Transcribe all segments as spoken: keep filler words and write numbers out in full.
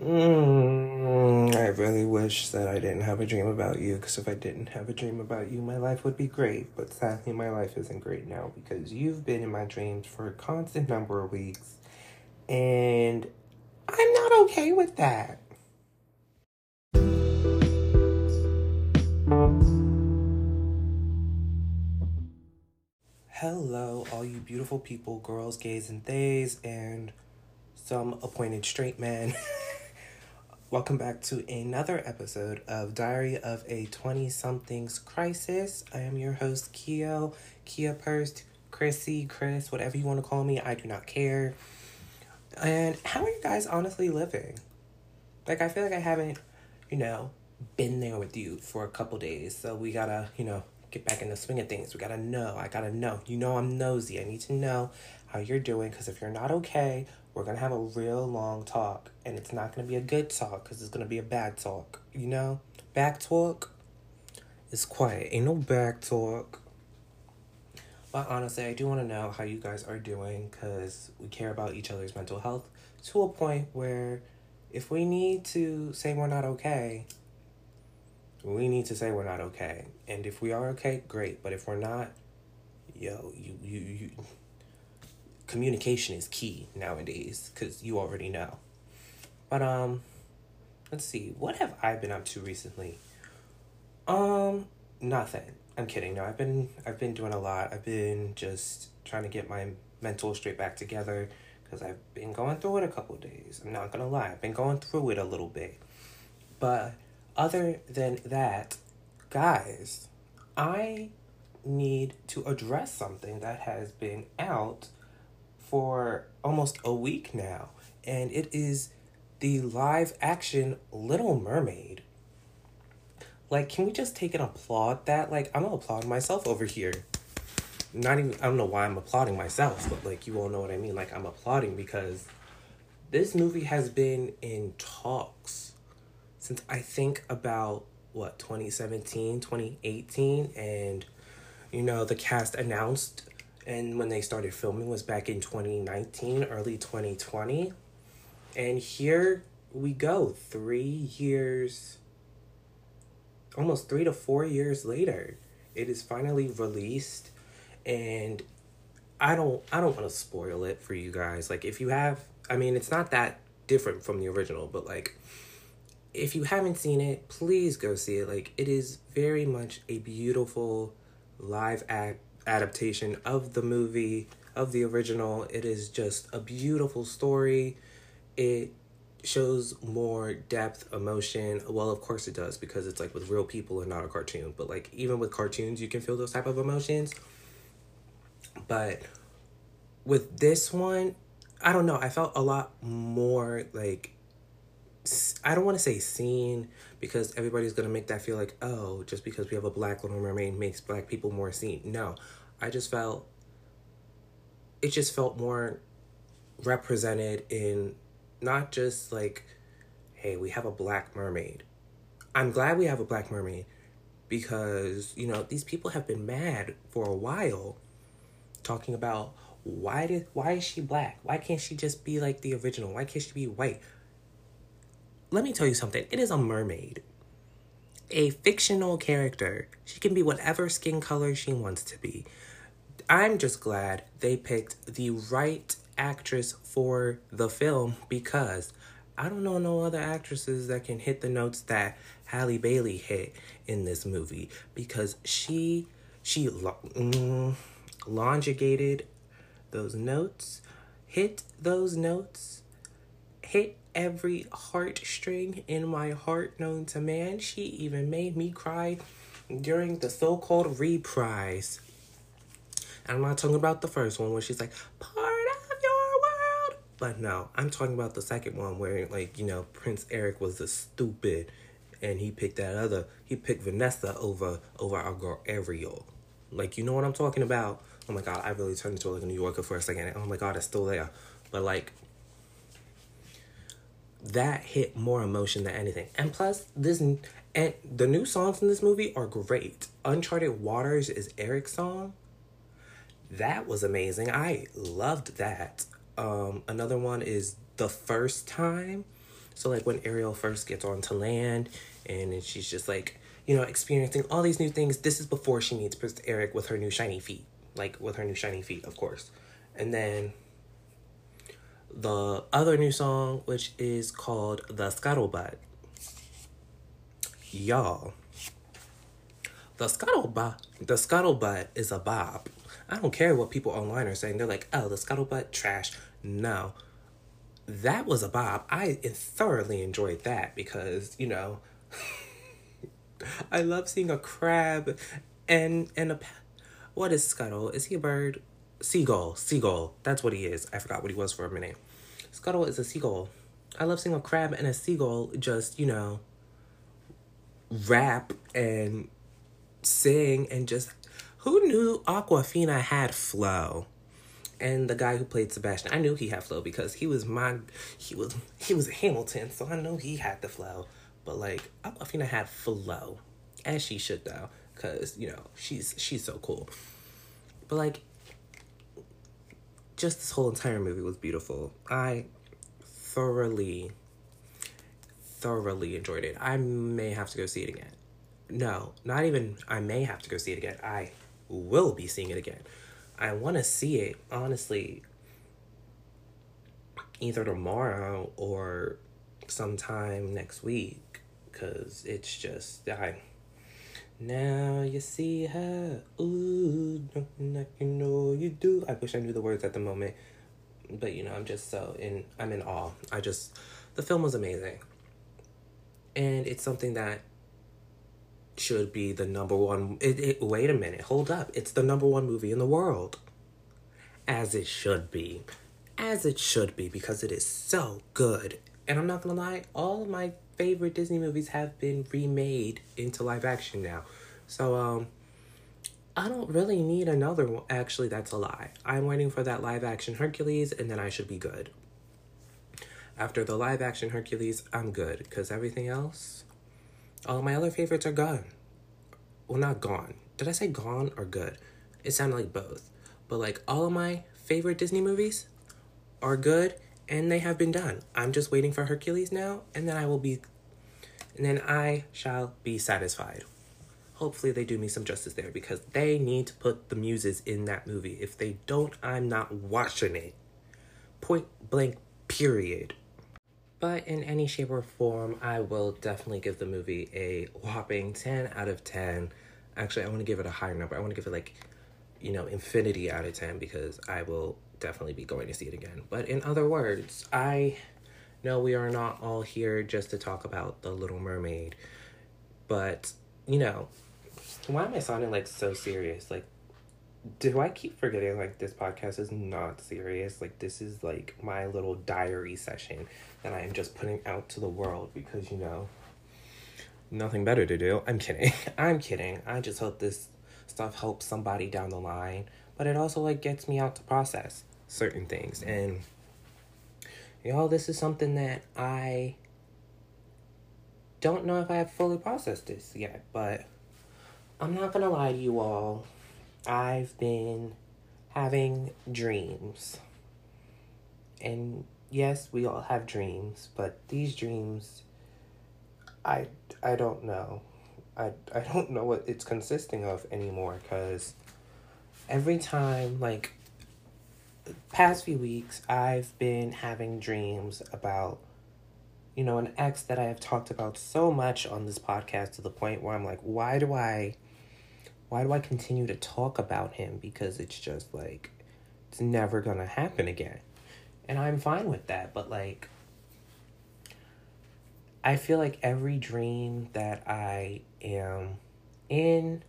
Mm, I really wish that I didn't have a dream about you, because if I didn't have a dream about you, my life would be great. But sadly, my life isn't great now, because you've been in my dreams for a constant number of weeks, and I'm not okay with that. Hello, all you beautiful people, girls, gays, and theys, and some appointed straight men. Welcome back to another episode of Diary of a twenty-somethings Crisis. I am your host, Keo, Kia Purst, Chrissy, Chris, whatever you want to call me. I do not care. And how are you guys honestly living? Like, I feel like I haven't, you know, been there with you for a couple days, so we gotta, you know, get back in the swing of things. We gotta know. I gotta know. You know I'm nosy. I need to know how you're doing, because if you're not okay, we're gonna have a real long talk, and it's not gonna be a good talk, because it's gonna be a bad talk. You know? Back talk is quiet. Ain't no back talk. But honestly, I do want to know how you guys are doing, because we care about each other's mental health to a point where if we need to say we're not okay, we need to say we're not okay. And if we are okay, great. But if we're not, yo, you, you, you. Communication is key nowadays, because you already know. But, um, let's see. What have I been up to recently? Um, nothing. I'm kidding. No, I've been, I've been doing a lot. I've been just trying to get my mental straight back together, because I've been going through it a couple days. I'm not going to lie. I've been going through it a little bit. But other than that, guys, I need to address something that has been out for almost a week now, and it is the live action Little Mermaid. Like, can we just take and applaud that? Like, I'm gonna applaud myself over here. Not even, I don't know why I'm applauding myself, but like, you all know what I mean. Like, I'm applauding because this movie has been in talks since I think about, what, twenty seventeen, twenty eighteen, and, you know, the cast announced, and when they started filming was back in twenty nineteen, early twenty twenty, and here we go, three years, almost three to four years later, it is finally released, and I don't, I don't want to spoil it for you guys. Like, if you have, I mean, it's not that different from the original, but, like, if you haven't seen it, please go see it. Like, it is very much a beautiful live ad- adaptation of the movie, of the original. It is just a beautiful story. It shows more depth, emotion. Well, of course it does, because it's, like, with real people and not a cartoon. But, like, even with cartoons, you can feel those type of emotions. But with this one, I don't know. I felt a lot more, like, I don't want to say seen, because everybody's going to make that feel like, oh, just because we have a black Little Mermaid makes black people more seen. No, I just felt, it just felt more represented in not just like, hey, we have a black mermaid. I'm glad we have a black mermaid, because, you know, these people have been mad for a while talking about why did, why is she black? Why can't she just be like the original? Why can't she be white? Let me tell you something. It is a mermaid. A fictional character. She can be whatever skin color she wants to be. I'm just glad they picked the right actress for the film, because I don't know no other actresses that can hit the notes that Halle Bailey hit in this movie, because she, she lo- mm, longigated those notes, hit those notes, hit every heartstring in my heart known to man. She even made me cry during the so-called reprise. I'm not talking about the first one where she's like, part of your world. But no, I'm talking about the second one where, like, you know, Prince Eric was a stupid and he picked that other, he picked Vanessa over, over our girl Ariel. Like, you know what I'm talking about? Oh my God, I really turned into like a New Yorker for a second. Oh my God, it's still there. But like, that hit more emotion than anything. And plus, this and the new songs in this movie are great. Uncharted Waters is Eric's song. That was amazing. I loved that. Um, another one is The First Time, So like when Ariel first gets onto land and, and she's just like, you know, experiencing all these new things, this is before she meets Prince Eric with her new shiny feet. Like with her new shiny feet, of course. And then the other new song, which is called The Scuttlebutt. Y'all, The Scuttlebutt, The Scuttlebutt is a bop. I don't care what people online are saying. They're like, oh, The Scuttlebutt, trash. No, that was a bop. I thoroughly enjoyed that because, you know, I love seeing a crab and, and a... What is Scuttle? Is he a bird? Seagull. Seagull. That's what he is. I forgot what he was for a minute. Scuttle is a seagull. I love seeing a crab and a seagull just, you know, rap and sing and just... Who knew Awkwafina had flow? And the guy who played Sebastian, I knew he had flow because he was my... He was he was Hamilton, so I know he had the flow. But, like, Awkwafina had flow. As she should, though. Because, you know, she's she's so cool. But, like, just this whole entire movie was beautiful. I thoroughly, thoroughly enjoyed it. I may have to go see it again. No, not even I may have to go see it again. I will be seeing it again. I want to see it, honestly, either tomorrow or sometime next week. Because it's just... I. Now you see her, ooh, nothing like you know you do. I wish I knew the words at the moment, but you know, I'm just so in, I'm in awe. I just, the film was amazing. And it's something that should be the number one, it, it, wait a minute, hold up. It's the number one movie in the world. As it should be. As it should be, because it is so good. And I'm not gonna lie, all of my favorite Disney movies have been remade into live action now. So, um, I don't really need another one. Actually, that's a lie. I'm waiting for that live action Hercules, and then I should be good. After the live action Hercules, I'm good. Because everything else, all my other favorites are gone. Well, not gone. Did I say gone or good? It sounded like both. But, like, all of my favorite Disney movies are good, and they have been done. I'm just waiting for Hercules now, and then I will be... And then I shall be satisfied. Hopefully they do me some justice there because they need to put the muses in that movie. If they don't, I'm not watching it. Point blank, period. But in any shape or form, I will definitely give the movie a whopping ten out of ten. Actually, I want to give it a higher number. I want to give it like, you know, infinity out of ten because I will definitely be going to see it again. But in other words, I... No, we are not all here just to talk about The Little Mermaid. But, you know, why am I sounding, like, so serious? Like, do I keep forgetting, like, this podcast is not serious? Like, this is, like, my little diary session that I am just putting out to the world because, you know, nothing better to do. I'm kidding. I'm kidding. I just hope this stuff helps somebody down the line. But it also, like, gets me out to process certain things. And... Y'all, this is something that I don't know if I have fully processed this yet, but I'm not gonna lie to you all. I've been having dreams. And yes, we all have dreams, but these dreams, I, I don't know. I, I don't know what it's consisting of anymore, because every time, like... The past few weeks, I've been having dreams about, you know, an ex that I have talked about so much on this podcast to the point where I'm like, why do I, why do I continue to talk about him? Because it's just like, it's never gonna happen again. And I'm fine with that, but like, I feel like every dream that I am in,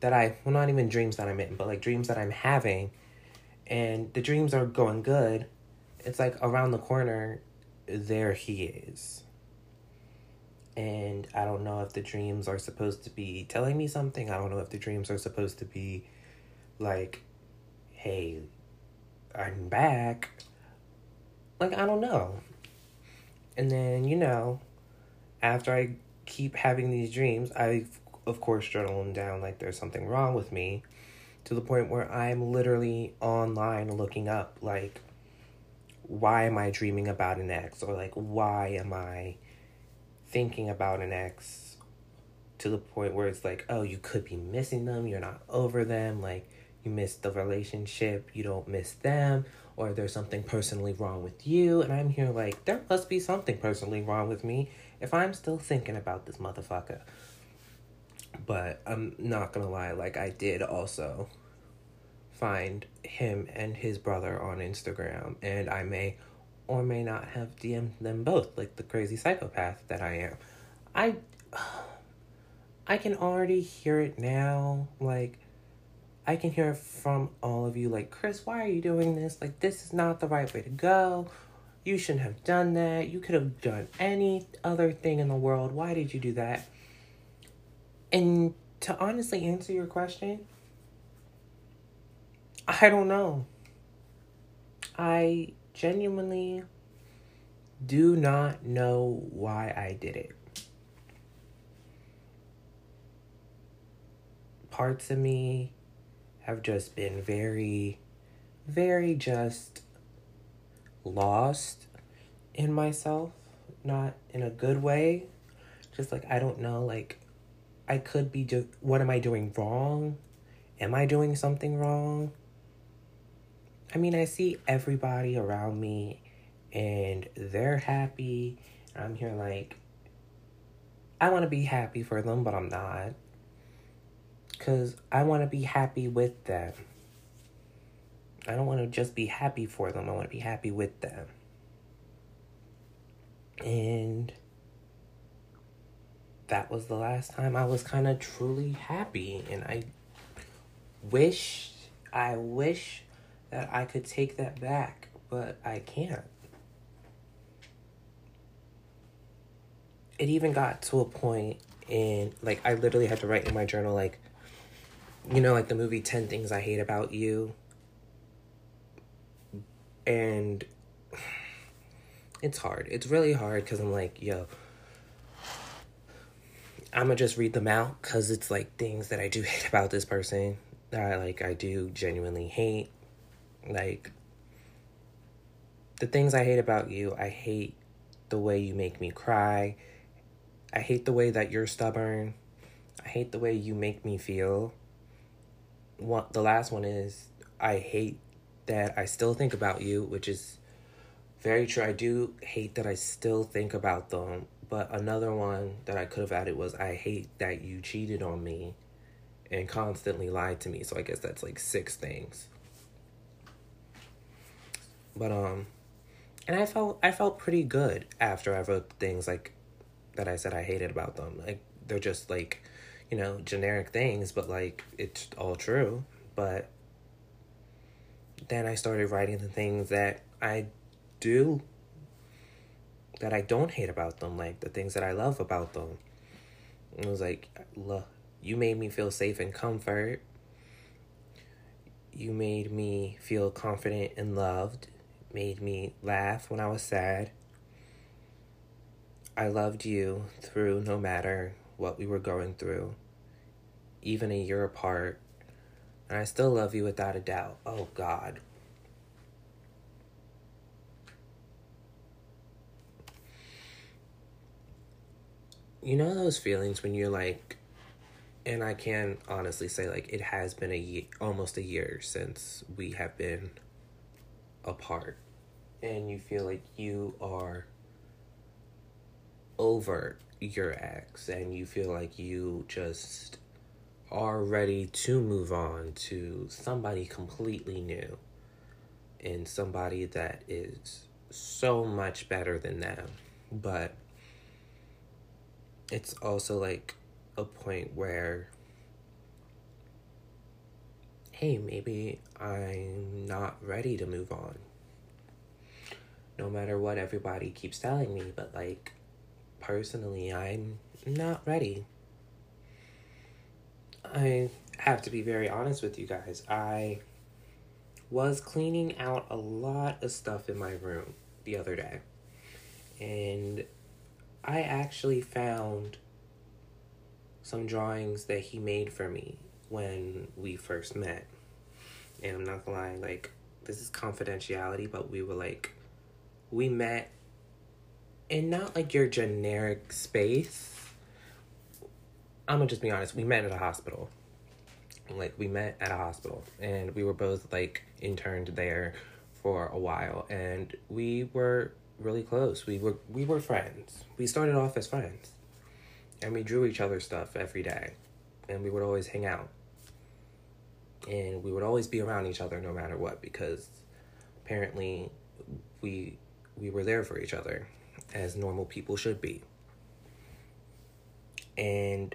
that I, well, not even dreams that I'm in, but like dreams that I'm having, and the dreams are going good. It's like around the corner, there he is. And I don't know if the dreams are supposed to be telling me something. I don't know if the dreams are supposed to be like, hey, I'm back. Like, I don't know. And then, you know, after I keep having these dreams, I, of course, journal them down like there's something wrong with me. To the point where I'm literally online looking up, like, why am I dreaming about an ex? Or like, why am I thinking about an ex to the point where it's like, oh, you could be missing them. You're not over them. Like, you missed the relationship. You don't miss them. Or there's something personally wrong with you. And I'm here like, there must be something personally wrong with me if I'm still thinking about this motherfucker. But I'm not gonna lie, like, I did also find him and his brother on Instagram, and I may or may not have D M'd them both, like the crazy psychopath that I am. I, I can already hear it now, like, I can hear it from all of you, like, Chris, why are you doing this? Like, this is not the right way to go. You shouldn't have done that. You could have done any other thing in the world. Why did you do that? And to honestly answer your question, I don't know. I genuinely do not know why I did it. Parts of me have just been very, very just lost in myself. Not in a good way. Just like, I don't know, like, I could be do- what am I doing wrong? Am I doing something wrong? I mean, I see everybody around me and they're happy. I'm here like, I want to be happy for them, but I'm not. Because I want to be happy with them. I don't want to just be happy for them. I want to be happy with them. And that was the last time I was kind of truly happy. And I wish, I wish that I could take that back, but I can't. It even got to a point in, like, I literally had to write in my journal, like, you know, like the movie Ten Things I Hate About You. And it's hard. It's really hard because I'm like, yo, I'm gonna just read them out because it's like things that I do hate about this person that I like, I do genuinely hate. Like, the things I hate about you, I hate the way you make me cry. I hate the way that you're stubborn. I hate the way you make me feel. One, the last one is, I hate that I still think about you, which is very true. I do hate that I still think about them. But another one that I could have added was, I hate that you cheated on me and constantly lied to me. So I guess that's like six things. But, um, and I felt, I felt pretty good after I wrote things like that I said I hated about them. Like, they're just like, you know, generic things, but like, it's all true. But then I started writing the things that I do that I don't hate about them, like the things that I love about them. It was like, look, you made me feel safe and comfort. You made me feel confident and loved. Made me laugh when I was sad. I loved you through no matter what we were going through, even a year apart. And I still love you without a doubt. Oh, God. You know those feelings when you're like, and I can honestly say, like, it has been a year, almost a year since we have been apart. And you feel like you are over your ex. And you feel like you just are ready to move on to somebody completely new. And somebody that is so much better than them. But it's also like a point where, hey, maybe I'm not ready to move on. No matter what everybody keeps telling me, but like, personally, I'm not ready. I have to be very honest with you guys. I was cleaning out a lot of stuff in my room the other day. And I actually found some drawings that he made for me when we first met. And I'm not gonna lie, like, this is confidentiality, but we were like we met in not like your generic space. I'm gonna just be honest. We met at a hospital. Like, we met at a hospital, and we were both, like, interned there for a while, and we were really close. We were we were friends. We started off as friends, and we drew each other stuff every day, and we would always hang out, and we would always be around each other no matter what, because apparently we we were there for each other, as normal people should be. And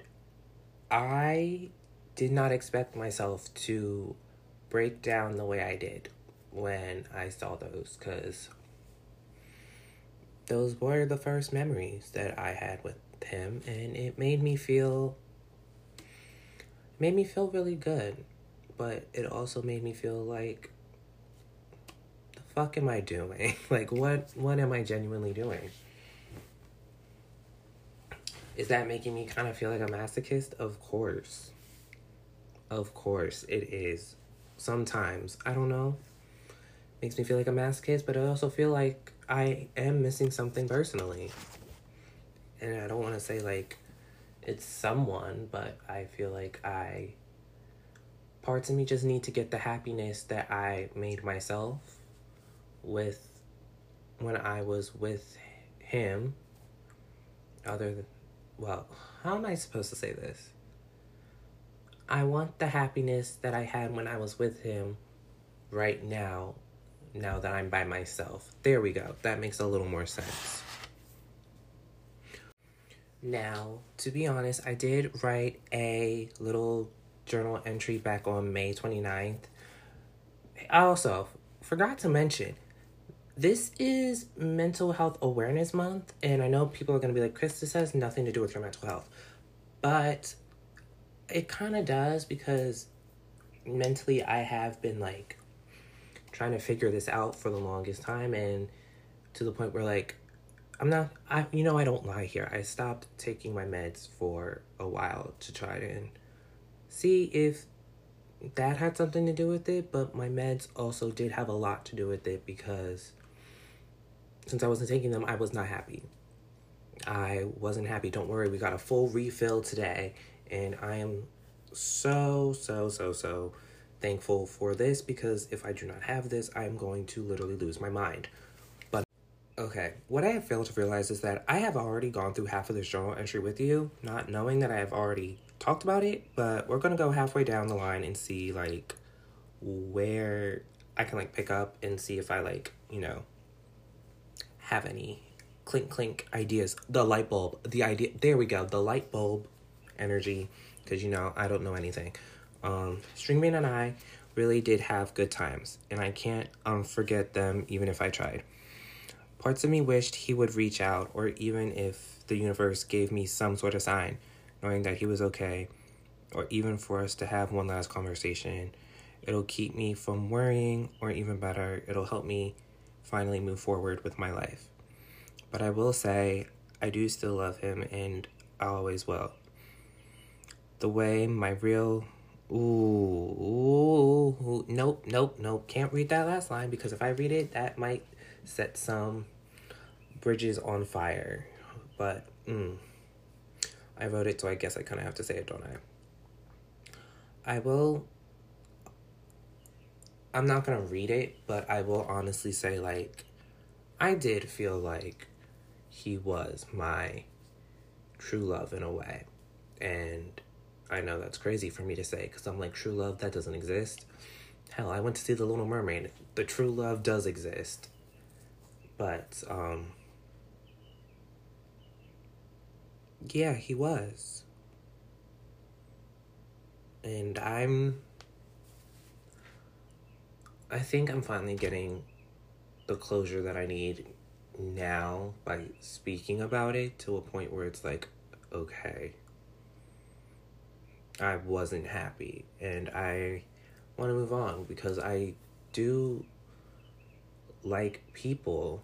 I did not expect myself to break down the way I did when I saw those, because those were the first memories that I had with him, and it made me feel made me feel really good, but it also made me feel like, the fuck am I doing? Like, what what am I genuinely doing? Is that making me kind of feel like a masochist? Of course. Of course it is. Sometimes, I don't know, makes me feel like a masochist, but I also feel like I am missing something personally. And I don't want to say, like, it's someone, but I feel like I, parts of me just need to get the happiness that I made myself with when I was with him. Other than, well, how am I supposed to say this? I want the happiness that I had when I was with him right now, now that I'm by myself. There we go. That makes a little more sense. Now, to be honest, I did write a little journal entry back on May twenty-ninth. I also forgot to mention, this is Mental Health Awareness Month, and I know people are going to be like, Chris, this has nothing to do with your mental health. But it kind of does, because mentally I have been, like, trying to figure this out for the longest time, and to the point where, like, I'm not, I you know, I don't lie here. I stopped taking my meds for a while to try to see if that had something to do with it, but my meds also did have a lot to do with it, because since I wasn't taking them, I was not happy. I wasn't happy. Don't worry, we got a full refill today. And I am so, so, so, so thankful for this, because if I do not have this, I'm going to literally lose my mind. But, okay, what I have failed to realize is that I have already gone through half of this journal entry with you, not knowing that I have already talked about it, but we're going to go halfway down the line and see, like, where I can, like, pick up and see if I, like, you know, have any clink, clink ideas. The light bulb, the idea, there we go, the light bulb energy, because, you know, I don't know anything. Um, Stringman and I really did have good times, and I can't um forget them even if I tried. Parts of me wished he would reach out, or even if the universe gave me some sort of sign, knowing that he was okay, or even for us to have one last conversation. It'll keep me from worrying, or even better, it'll help me finally move forward with my life. But I will say, I do still love him, and I always will. The way my real, ooh, ooh, ooh, nope, nope, nope, can't read that last line, because if I read it, that might set some bridges on fire. But, mm, I wrote it, so I guess I kind of have to say it, don't I? I will, I'm not going to read it, but I will honestly say, like, I did feel like he was my true love in a way. And I know that's crazy for me to say, because I'm like, true love, that doesn't exist. Hell, I went to see The Little Mermaid. The true love does exist. But, um... yeah, he was. And I'm... I think I'm finally getting the closure that I need now by speaking about it, to a point where it's like, okay, I wasn't happy, and I want to move on, because I do like people,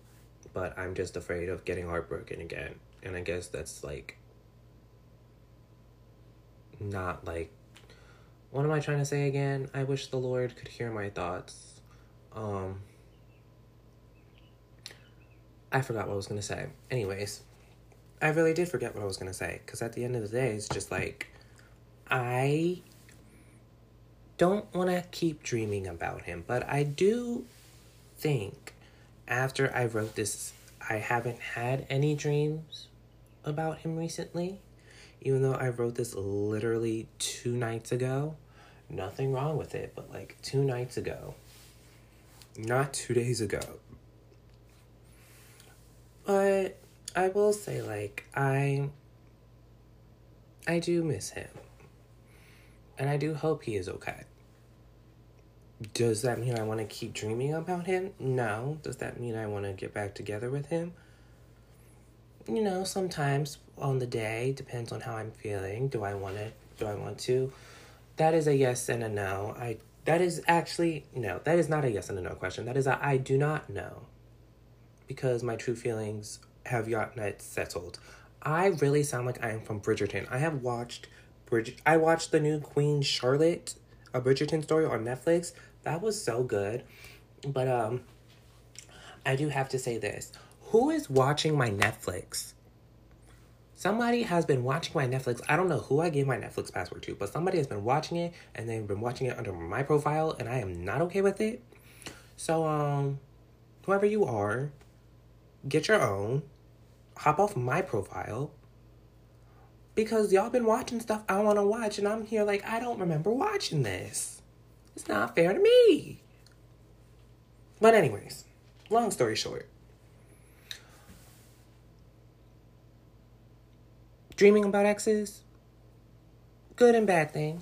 but I'm just afraid of getting heartbroken again. And I guess that's, like, not, like, what am I trying to say again? I wish the Lord could hear my thoughts. Um, I forgot what I was going to say. Anyways, I really did forget what I was going to say. Because at the end of the day, it's just like, I don't want to keep dreaming about him. But I do think after I wrote this, I haven't had any dreams about him recently. Even though I wrote this literally two nights ago. Nothing wrong with it, but like two nights ago. Not two days ago. But I will say, like, I, I do miss him. And I do hope he is okay. Does that mean I want to keep dreaming about him? No. Does that mean I want to get back together with him? You know, sometimes on the day, depends on how I'm feeling. Do I want to? Do I want to? That is a yes and a no. I, that is actually, no, that is not a yes and a no question. That is a I do not know. Because my true feelings have yet not settled. I really sound like I am from Bridgerton. I have watched Bridget. I watched the new Queen Charlotte, a Bridgerton story on Netflix. That was so good. But um, I do have to say this. Who is watching my Netflix? Somebody has been watching my Netflix. I don't know who I gave my Netflix password to, but somebody has been watching it, and they've been watching it under my profile, and I am not okay with it. So, um, whoever you are, get your own. Hop off my profile. Because y'all been watching stuff I want to watch, and I'm here like, I don't remember watching this. It's not fair to me. But anyways, long story short. Dreaming about exes, good and bad thing.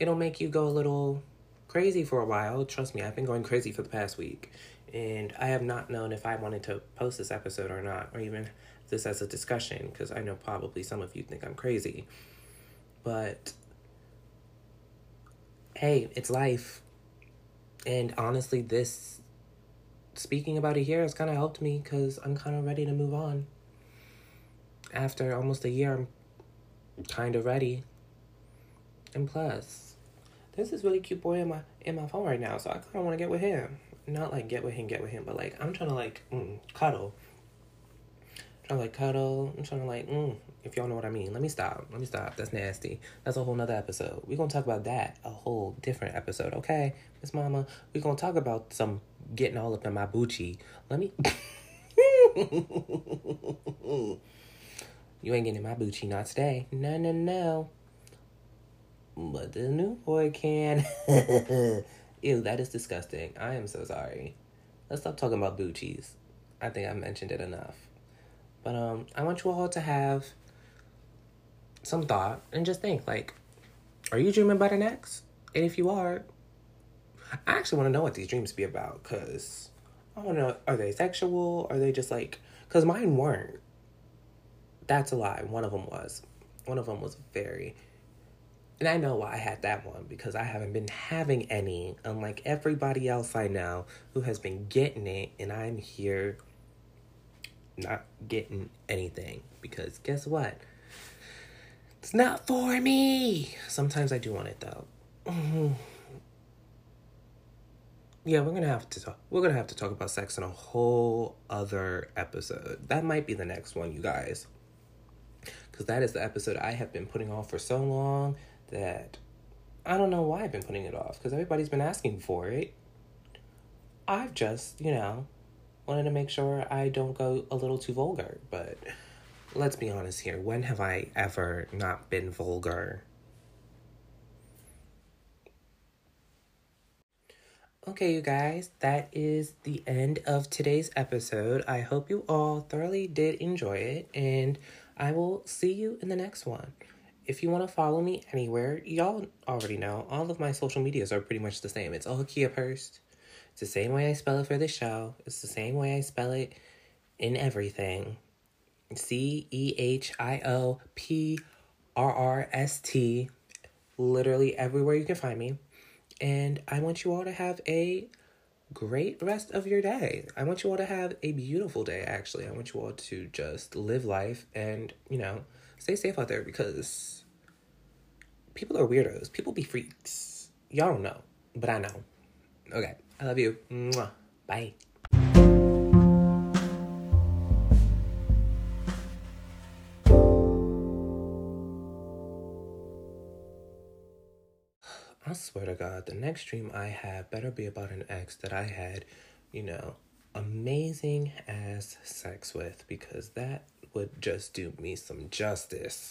It'll make you go a little crazy for a while. Trust me, I've been going crazy for the past week. And I have not known if I wanted to post this episode or not, or even this as a discussion, because I know probably some of you think I'm crazy. But hey, it's life. And honestly, this, speaking about it here, has kind of helped me, because I'm kind of ready to move on. After almost a year, I'm kind of ready. And plus, there's this really cute boy in my in my phone right now, so I kind of want to get with him. Not like get with him, get with him, but like I'm trying to like mm, cuddle. I'm trying to like cuddle. I'm trying to like, mm, if y'all know what I mean. Let me stop. Let me stop. That's nasty. That's a whole nother episode. We're going to talk about that a whole different episode, okay? Miss Mama, we're going to talk about some getting all up in my boochie. Let me... You ain't getting my boochie, not today. No, no, no. But the new boy can. Ew, that is disgusting. I am so sorry. Let's stop talking about boochies. I think I mentioned it enough. But um, I want you all to have some thought and just think, like, are you dreaming about an ex? And if you are, I actually want to know what these dreams be about. Because I don't know, are they sexual? Are they just like, because mine weren't. That's a lie. One of them was. One of them was very... And I know why I had that one. Because I haven't been having any. Unlike everybody else I know who has been getting it. And I'm here not getting anything. Because guess what? It's not for me. Sometimes I do want it though. Mm-hmm. Yeah, we're gonna have to talk. We're gonna have to talk about sex in a whole other episode. That might be the next one, you guys. Because that is the episode I have been putting off for so long that I don't know why I've been putting it off. Because everybody's been asking for it. I've just, you know, wanted to make sure I don't go a little too vulgar. But let's be honest here. When have I ever not been vulgar? Okay, you guys, that is the end of today's episode. I hope you all thoroughly did enjoy it. And I will see you in the next one. If you want to follow me anywhere, y'all already know, all of my social medias are pretty much the same. It's all Kia Purst. It's the same way I spell it for the show. It's the same way I spell it in everything. C E H I O P R R S T. Literally everywhere you can find me. And I want you all to have a great rest of your day. I want you all to have a beautiful day, actually. I want you all to just live life and, you know, stay safe out there, because people are weirdos. People be freaks. Y'all don't know, but I know. Okay. I love you. Mwah. Bye. I swear to God, the next dream I have better be about an ex that I had, you know, amazing ass sex with, because that would just do me some justice.